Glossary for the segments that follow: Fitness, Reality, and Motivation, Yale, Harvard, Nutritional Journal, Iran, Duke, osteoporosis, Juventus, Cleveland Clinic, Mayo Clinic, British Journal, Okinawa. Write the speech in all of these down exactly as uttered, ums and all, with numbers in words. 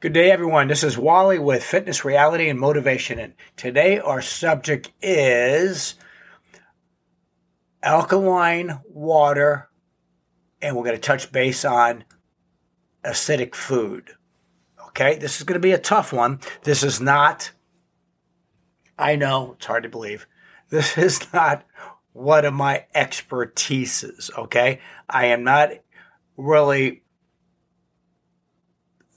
Good day, everyone. This is Wally with Fitness, Reality, and Motivation. And today our subject is alkaline water, and we're going to touch base on acidic food. Okay, this is going to be a tough one. This is not, I know, it's hard to believe, this is not one of my expertises, okay? I am not really...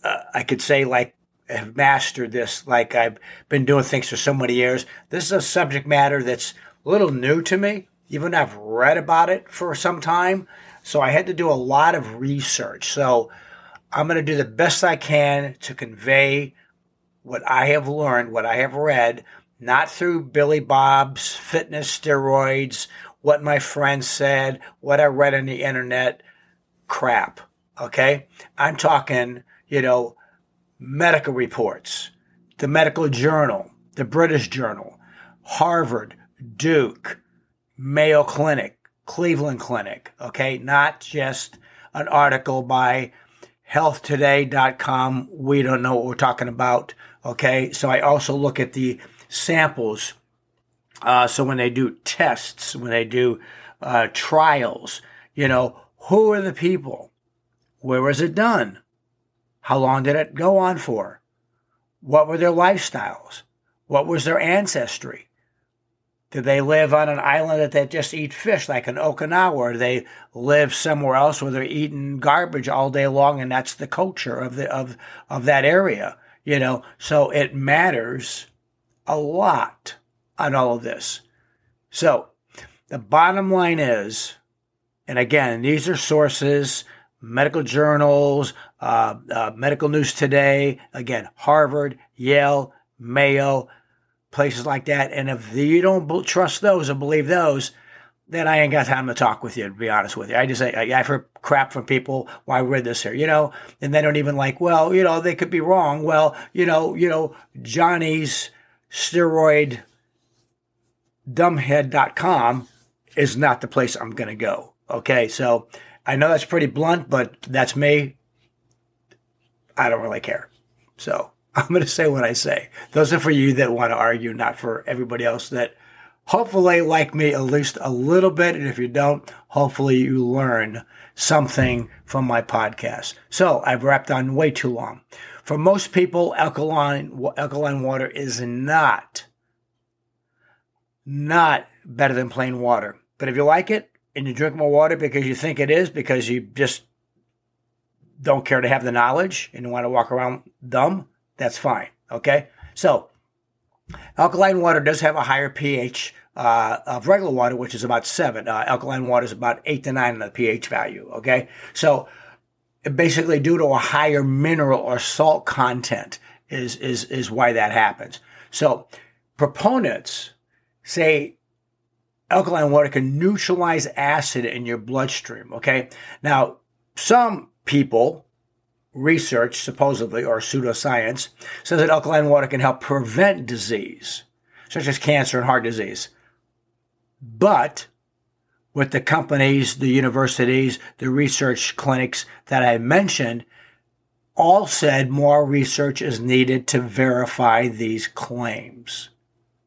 Uh, I could say like have mastered this, like I've been doing things for so many years. This is a subject matter that's a little new to me, even though I've read about it for some time. So I had to do a lot of research. So I'm going to do the best I can to convey what I have learned, what I have read, not through Billy Bob's, fitness steroids, what my friends said, what I read on the internet, crap, okay? I'm talking... you know, medical reports, the medical journal, the British Journal, Harvard, Duke, Mayo Clinic, Cleveland Clinic, okay? Not just an article by health today dot com. We don't know what we're talking about, okay? So I also look at the samples. Uh, so when they do tests, when they do uh, trials, you know, who are the people? Where was it done? How long did it go on for? What were their lifestyles? What was their ancestry? Did they live on an island that they just eat fish like in Okinawa? Or did they live somewhere else where they're eating garbage all day long and that's the culture of the of, of that area? You know, so it matters a lot on all of this. So the bottom line is, and again, these are sources, medical journals, uh, uh, Medical News Today, again, Harvard, Yale, Mayo, places like that. And if you don't trust those or believe those, then I ain't got time to talk with you, to be honest with you. I just say, I've heard crap from people, why I read this here, you know, and they don't even like, well, you know, they could be wrong. Well, you know, you know, Johnny's steroid dumbhead dot com is not the place I'm going to go. Okay. So, I know that's pretty blunt, but that's me. I don't really care. So I'm going to say what I say. Those are for you that want to argue, not for everybody else that hopefully like me at least a little bit. And if you don't, hopefully you learn something from my podcast. So I've wrapped on way too long. For most people, alkaline alkaline water is not, not better than plain water. But if you like it, and you drink more water because you think it is, because you just don't care to have the knowledge and you want to walk around dumb, that's fine, okay? So alkaline water does have a higher pH uh, of regular water, which is about seven. Uh, alkaline water is about eight to nine in the pH value, okay? So basically due to a higher mineral or salt content is is is why that happens. So proponents say alkaline water can neutralize acid in your bloodstream, okay? Now, some people, research supposedly, or pseudoscience, says that alkaline water can help prevent disease, such as cancer and heart disease. But with the companies, the universities, the research clinics that I mentioned, all said more research is needed to verify these claims.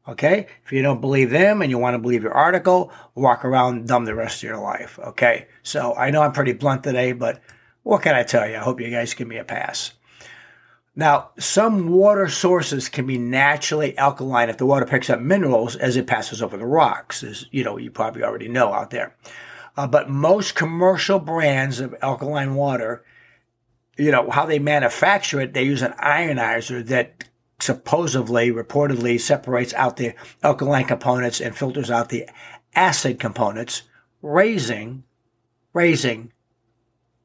Okay, if you don't believe them and you want to believe your article, walk around dumb the rest of your life. Okay, so I know I'm pretty blunt today, but what can I tell you? I hope you guys give me a pass. Now, some water sources can be naturally alkaline if the water picks up minerals as it passes over the rocks, as you know, you probably already know out there. Uh, but most commercial brands of alkaline water, you know, how they manufacture it, they use an ionizer that supposedly, reportedly separates out the alkaline components and filters out the acid components, raising, raising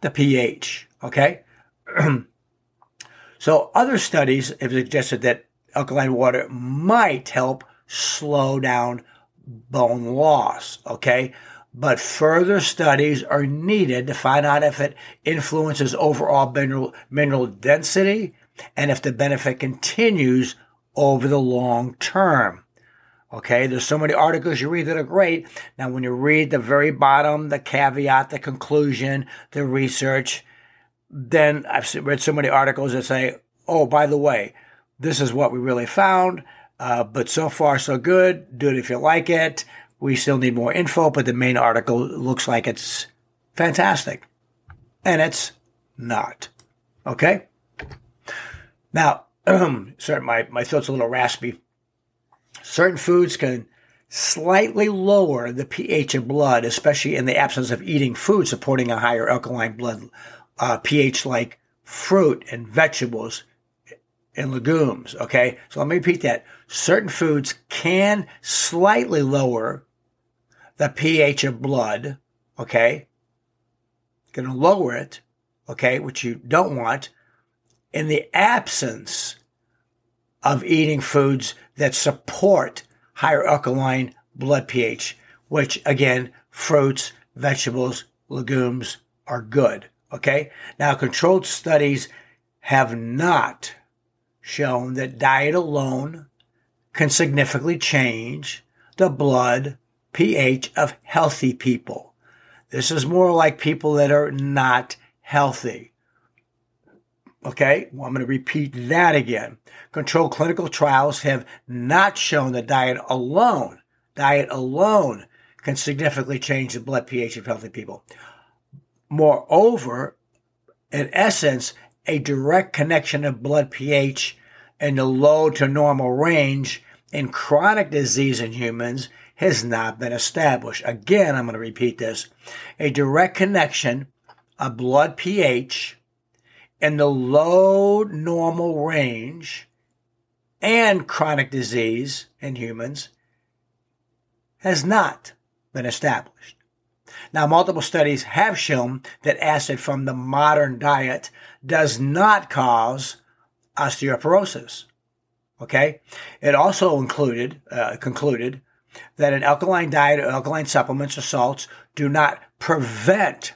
the pH, okay? So other studies have suggested that alkaline water might help slow down bone loss, okay? But further studies are needed to find out if it influences overall mineral, mineral density, and if the benefit continues over the long term. Okay, there's so many articles you read that are great. Now, when you read the very bottom, the caveat, the conclusion, the research, then I've read so many articles that say, oh, by the way, this is what we really found, uh, but so far so good. Do it if you like it. We still need more info, but the main article looks like it's fantastic. And it's not. Okay? Now, sorry, my, my throat's a little raspy. Certain foods can slightly lower the pH of blood, especially in the absence of eating food supporting a higher alkaline blood uh, pH, like fruit and vegetables and legumes. Okay? So let me repeat that. Certain foods can slightly lower the pH of blood. Okay? Going to lower it. Okay? Which you don't want. In the absence of eating foods that support higher alkaline blood pH, which, again, fruits, vegetables, legumes are good, okay? Now, controlled studies have not shown that diet alone can significantly change the blood pH of healthy people. This is more like people that are not healthy. Okay, well, I'm going to repeat that again. Controlled clinical trials have not shown that diet alone, diet alone can significantly change the blood pH of healthy people. Moreover, in essence, a direct connection of blood pH in the low to normal range in chronic disease in humans has not been established. Again, I'm going to repeat this. A direct connection of blood pH in the low normal range and chronic disease in humans has not been established. Now, multiple studies have shown that acid from the modern diet does not cause osteoporosis. Okay? It also included, uh, concluded that an alkaline diet or alkaline supplements or salts do not prevent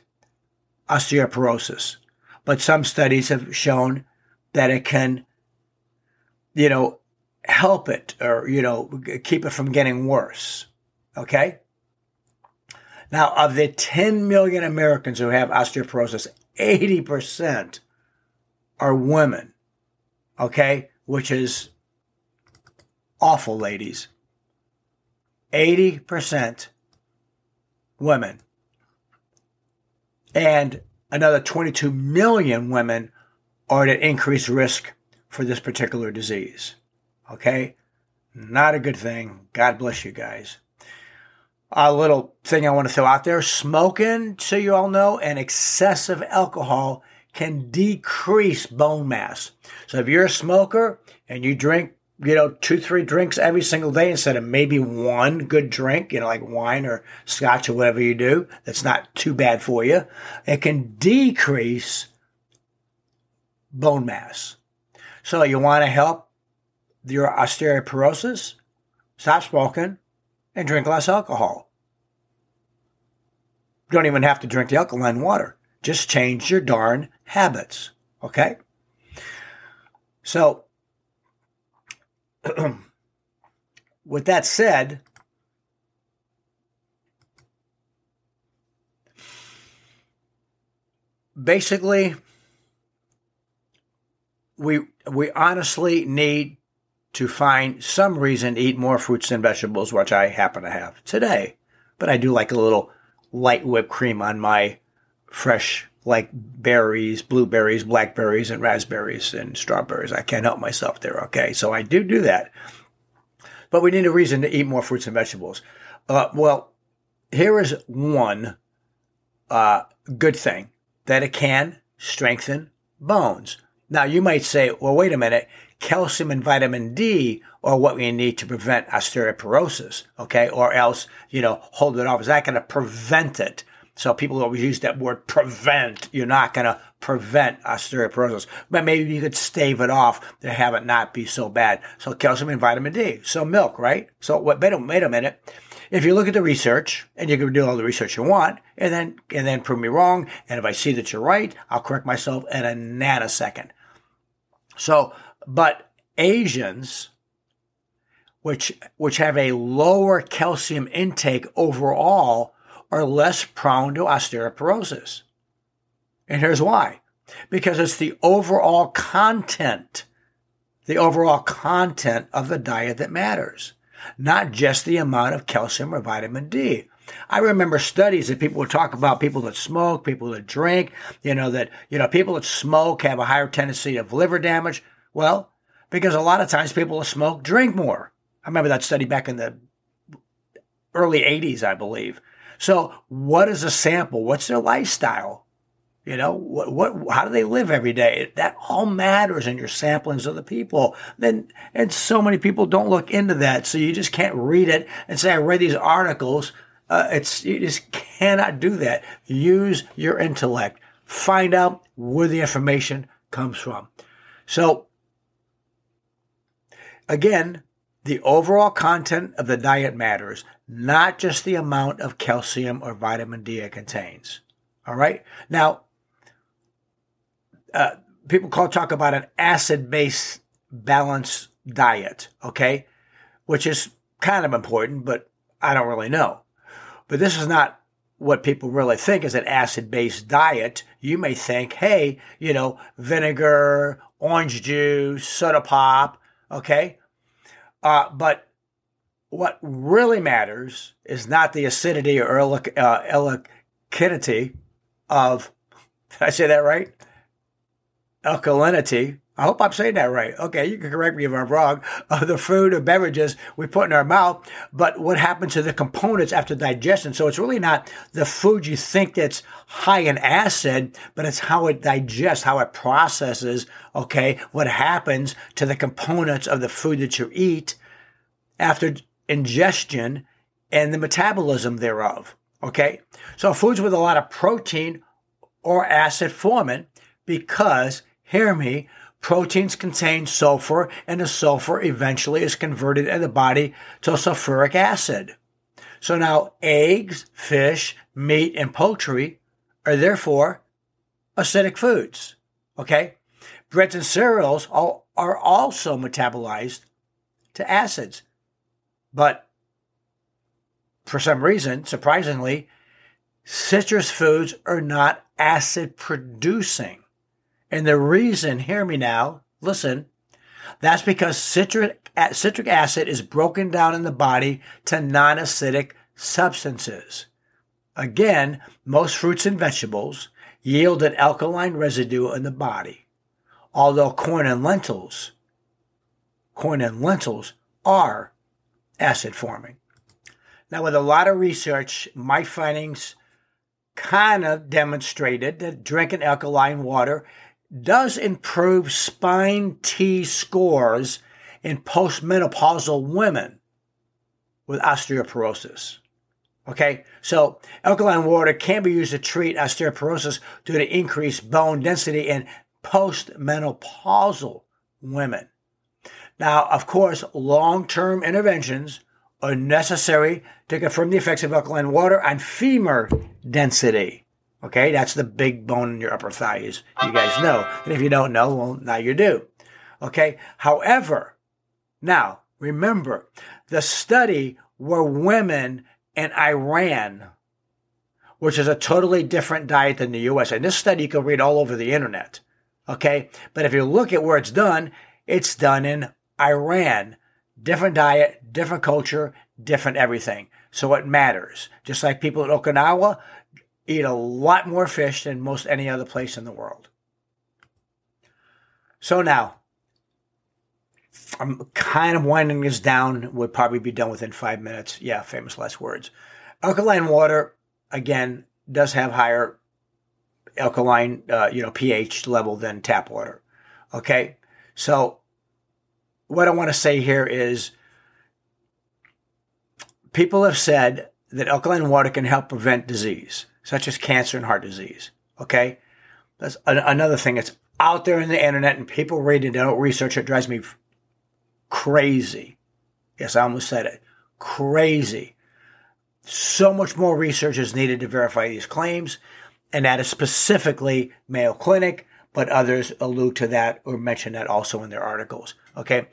osteoporosis. But some studies have shown that it can, you know, help it or, you know, keep it from getting worse. Okay? Now, of the ten million Americans who have osteoporosis, eighty percent are women. Okay? Which is awful, ladies. eighty percent women. And another twenty-two million women are at increased risk for this particular disease. Okay? Not a good thing. God bless you guys. A little thing I want to throw out there. Smoking, so you all know, and excessive alcohol can decrease bone mass. So if you're a smoker and you drink, you know, two, three drinks every single day instead of maybe one good drink, you know, like wine or scotch or whatever you do, that's not too bad for you. It can decrease bone mass. So you want to help your osteoporosis? Stop smoking and drink less alcohol. You don't even have to drink the alkaline water. Just change your darn habits, okay? So, with that said, basically, we we honestly need to find some reason to eat more fruits and vegetables, which I happen to have today. But I do like a little light whipped cream on my fresh, like berries, blueberries, blackberries, and raspberries, and strawberries. I can't help myself there, okay? So I do do that. But we need a reason to eat more fruits and vegetables. Uh, well, here is one uh, good thing, that it can strengthen bones. Now, you might say, well, wait a minute, calcium and vitamin D are what we need to prevent osteoporosis, okay? Or else, you know, hold it off. Is that going to prevent it? So people always use that word prevent. You're not going to prevent osteoporosis. But maybe you could stave it off to have it not be so bad. So calcium and vitamin D. So milk, right? So wait, wait a minute. If you look at the research, and you can do all the research you want, and then and then prove me wrong, and if I see that you're right, I'll correct myself in a nanosecond. So, but Asians, which which have a lower calcium intake overall, are less prone to osteoporosis. And here's why. because it's the overall content, the overall content of the diet that matters, not just the amount of calcium or vitamin D. I remember studies that people would talk about people that smoke, people that drink, you know, that, you know, people that smoke have a higher tendency of liver damage. Well, because a lot of times people that smoke drink more. I remember that study back in the early eighties, I believe. So what is a sample? What's their lifestyle? You know, what, what, how do they live every day? That all matters in your samplings of the people. Then, and so many people don't look into that. So you just can't read it and say, I read these articles. Uh, it's, you just cannot do that. Use your intellect. Find out where the information comes from. So again, the overall content of the diet matters, not just the amount of calcium or vitamin D it contains. All right. Now, uh, people call talk about an acid-base balanced diet. Okay. Which is kind of important, but I don't really know. But this is not what people really think is an acid-based diet. You may think, hey, you know, vinegar, orange juice, soda pop, okay? Uh, but what really matters is not the acidity or alkalinity of, did I say that right? Alkalinity. I hope I'm saying that right. Okay, you can correct me if I'm wrong. Uh, the food or beverages we put in our mouth, but what happens to the components after digestion? So it's really not the food you think that's high in acid, but it's how it digests, how it processes, okay, what happens to the components of the food that you eat after ingestion and the metabolism thereof, okay? So foods with a lot of protein or acid form it because, hear me, proteins contain sulfur, and the sulfur eventually is converted in the body to sulfuric acid. So now eggs, fish, meat, and poultry are therefore acidic foods. Okay? Breads and cereals all, are also metabolized to acids. But for some reason, surprisingly, citrus foods are not acid-producing. And the reason, hear me now, listen, that's because citric, citric acid is broken down in the body to non-acidic substances. Again, most fruits and vegetables yield an alkaline residue in the body, although corn and lentils, corn and lentils are acid-forming. Now, with a lot of research, my findings kind of demonstrated that drinking alkaline water does improve spine T scores in postmenopausal women with osteoporosis. Okay, so alkaline water can be used to treat osteoporosis due to increased bone density in postmenopausal women. Now, of course, long-term interventions are necessary to confirm the effects of alkaline water on femur density. Okay, that's the big bone in your upper thigh, as you guys know. And if you don't know, well, now you do. Okay, however, now, remember, the study were women in Iran, which is a totally different diet than the U S. And this study you can read all over the internet, okay? But if you look at where it's done, it's done in Iran. Different diet, different culture, different everything. So it matters. Just like people in Okinawa eat a lot more fish than most any other place in the world. So now, I'm kind of winding this down. We'll probably be done within five minutes. Yeah, famous last words. Alkaline water, again, does have higher alkaline, uh, you know, pH level than tap water. Okay? So what I want to say here is people have said that alkaline water can help prevent disease, such as cancer and heart disease, okay? That's an- another thing that's out there in the internet, and people read it, they don't research it, drives me f- crazy. Yes, I almost said it. Crazy. So much more research is needed to verify these claims, and that is specifically Mayo Clinic, but others allude to that or mention that also in their articles, okay?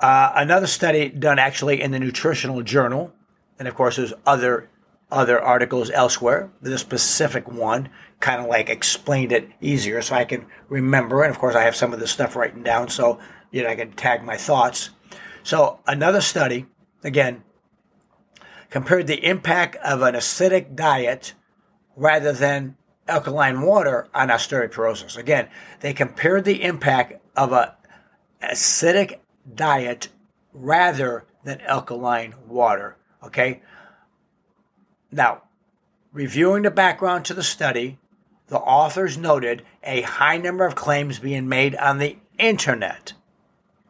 Uh, another study done actually in the Nutritional Journal, and of course, there's other other articles elsewhere. This specific one kind of like explained it easier so I can remember. And of course, I have some of this stuff written down so, you know, I can tag my thoughts. So another study, again, compared the impact of an acidic diet rather than alkaline water on osteoporosis. Again, they compared the impact of an acidic diet rather than alkaline water, okay? Now, reviewing the background to the study, the authors noted a high number of claims being made on the internet,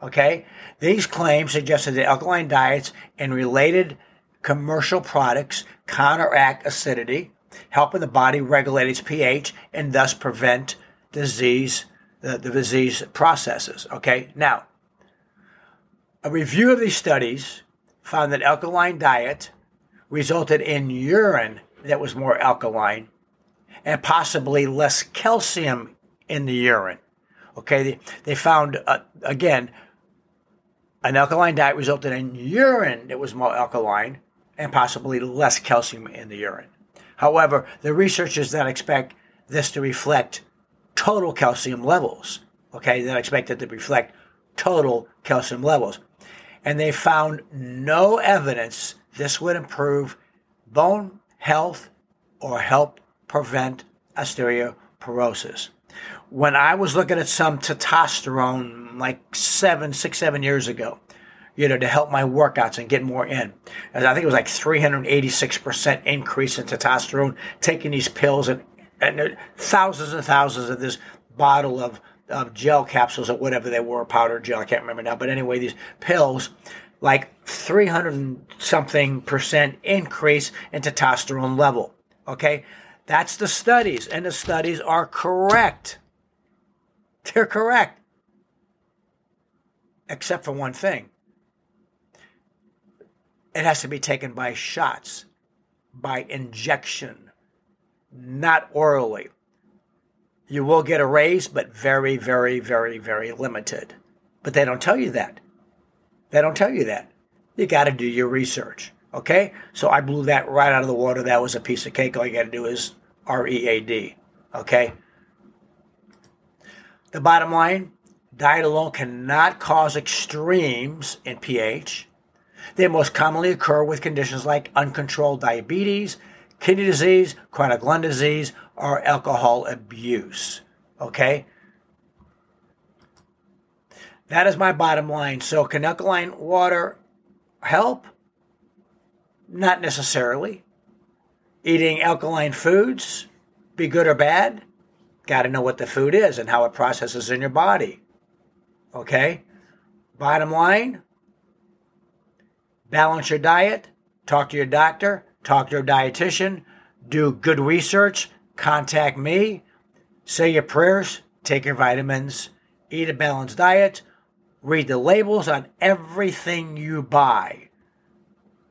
okay? These claims suggested that alkaline diets and related commercial products counteract acidity, helping the body regulate its pH and thus prevent disease, the, the disease processes, okay? Now, a review of these studies found that alkaline diet resulted in urine that was more alkaline and possibly less calcium in the urine. Okay, they, they found, uh, again, an alkaline diet resulted in urine that was more alkaline and possibly less calcium in the urine. However, the researchers did not expect this to reflect total calcium levels. Okay, they did not expect it to reflect total calcium levels. And they found no evidence this would improve bone health or help prevent osteoporosis. When I was looking at some testosterone like seven, six, seven years ago, you know, to help my workouts and get more in, and I think it was like three hundred eighty-six percent increase in testosterone, taking these pills and, and thousands and thousands of this bottle of, of gel capsules or whatever they were, powder gel, I can't remember now. But anyway, these pills, like three hundred and something percent increase in testosterone level, okay? That's the studies, and the studies are correct. They're correct, except for one thing. It has to be taken by shots, by injection, not orally. You will get a raise, but very, very, very, very limited. But they don't tell you that. They don't tell you that. You got to do your research, okay? So I blew that right out of the water. That was a piece of cake. All you got to do is R E A D, okay? The bottom line, diet alone cannot cause extremes in pH. They most commonly occur with conditions like uncontrolled diabetes, kidney disease, chronic lung disease, or alcohol abuse, okay? That is my bottom line. So can alkaline water help? Not necessarily. Eating alkaline foods, be good or bad? Got to know what the food is and how it processes in your body. Okay? Bottom line, balance your diet, talk to your doctor, talk to your dietitian, do good research, contact me, say your prayers, take your vitamins, eat a balanced diet, read the labels on everything you buy.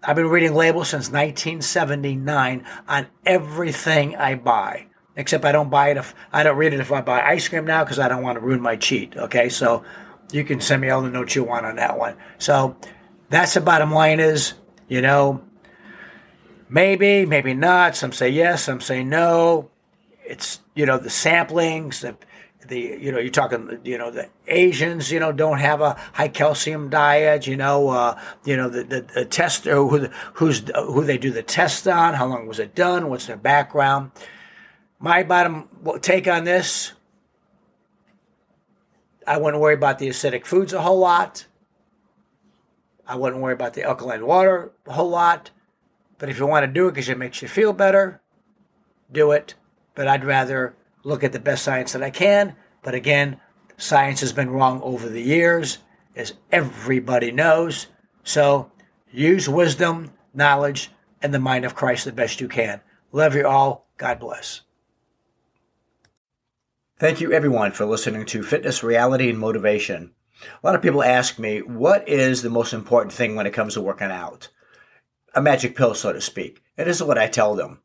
I've been reading labels since nineteen seventy-nine on everything I buy, except I don't buy it if I don't read it if I buy ice cream now because I don't want to ruin my cheat. Okay, so you can send me all the notes you want on that one. So that's the bottom line is, you know, maybe, maybe not. Some say yes, some say no. It's, you know, the samplings, the The, you know, you're talking, you know, the Asians, you know, don't have a high calcium diet, you know, uh, you know, the, the, the tester who, who's, who they do the test on, how long was it done, what's their background. My bottom take on this, I wouldn't worry about the acidic foods a whole lot. I wouldn't worry about the alkaline water a whole lot. But if you want to do it because it makes you feel better, do it. But I'd rather look at the best science that I can. But again, science has been wrong over the years, as everybody knows. So use wisdom, knowledge, and the mind of Christ the best you can. Love you all. God bless. Thank you, everyone, for listening to Fitness, Reality, and Motivation. A lot of people ask me, what is the most important thing when it comes to working out? A magic pill, so to speak. And this is what I tell them.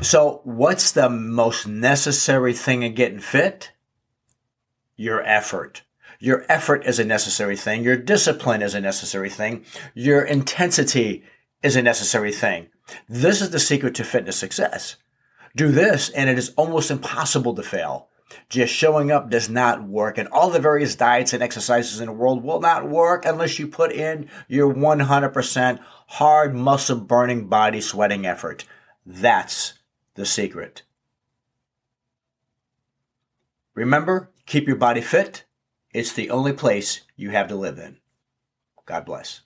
So what's the most necessary thing in getting fit? Your effort. Your effort is a necessary thing. Your discipline is a necessary thing. Your intensity is a necessary thing. This is the secret to fitness success. Do this, and it is almost impossible to fail. Just showing up does not work, and all the various diets and exercises in the world will not work unless you put in your one hundred percent hard muscle-burning, body-sweating effort. That's the secret. Remember, keep your body fit. It's the only place you have to live in. God bless.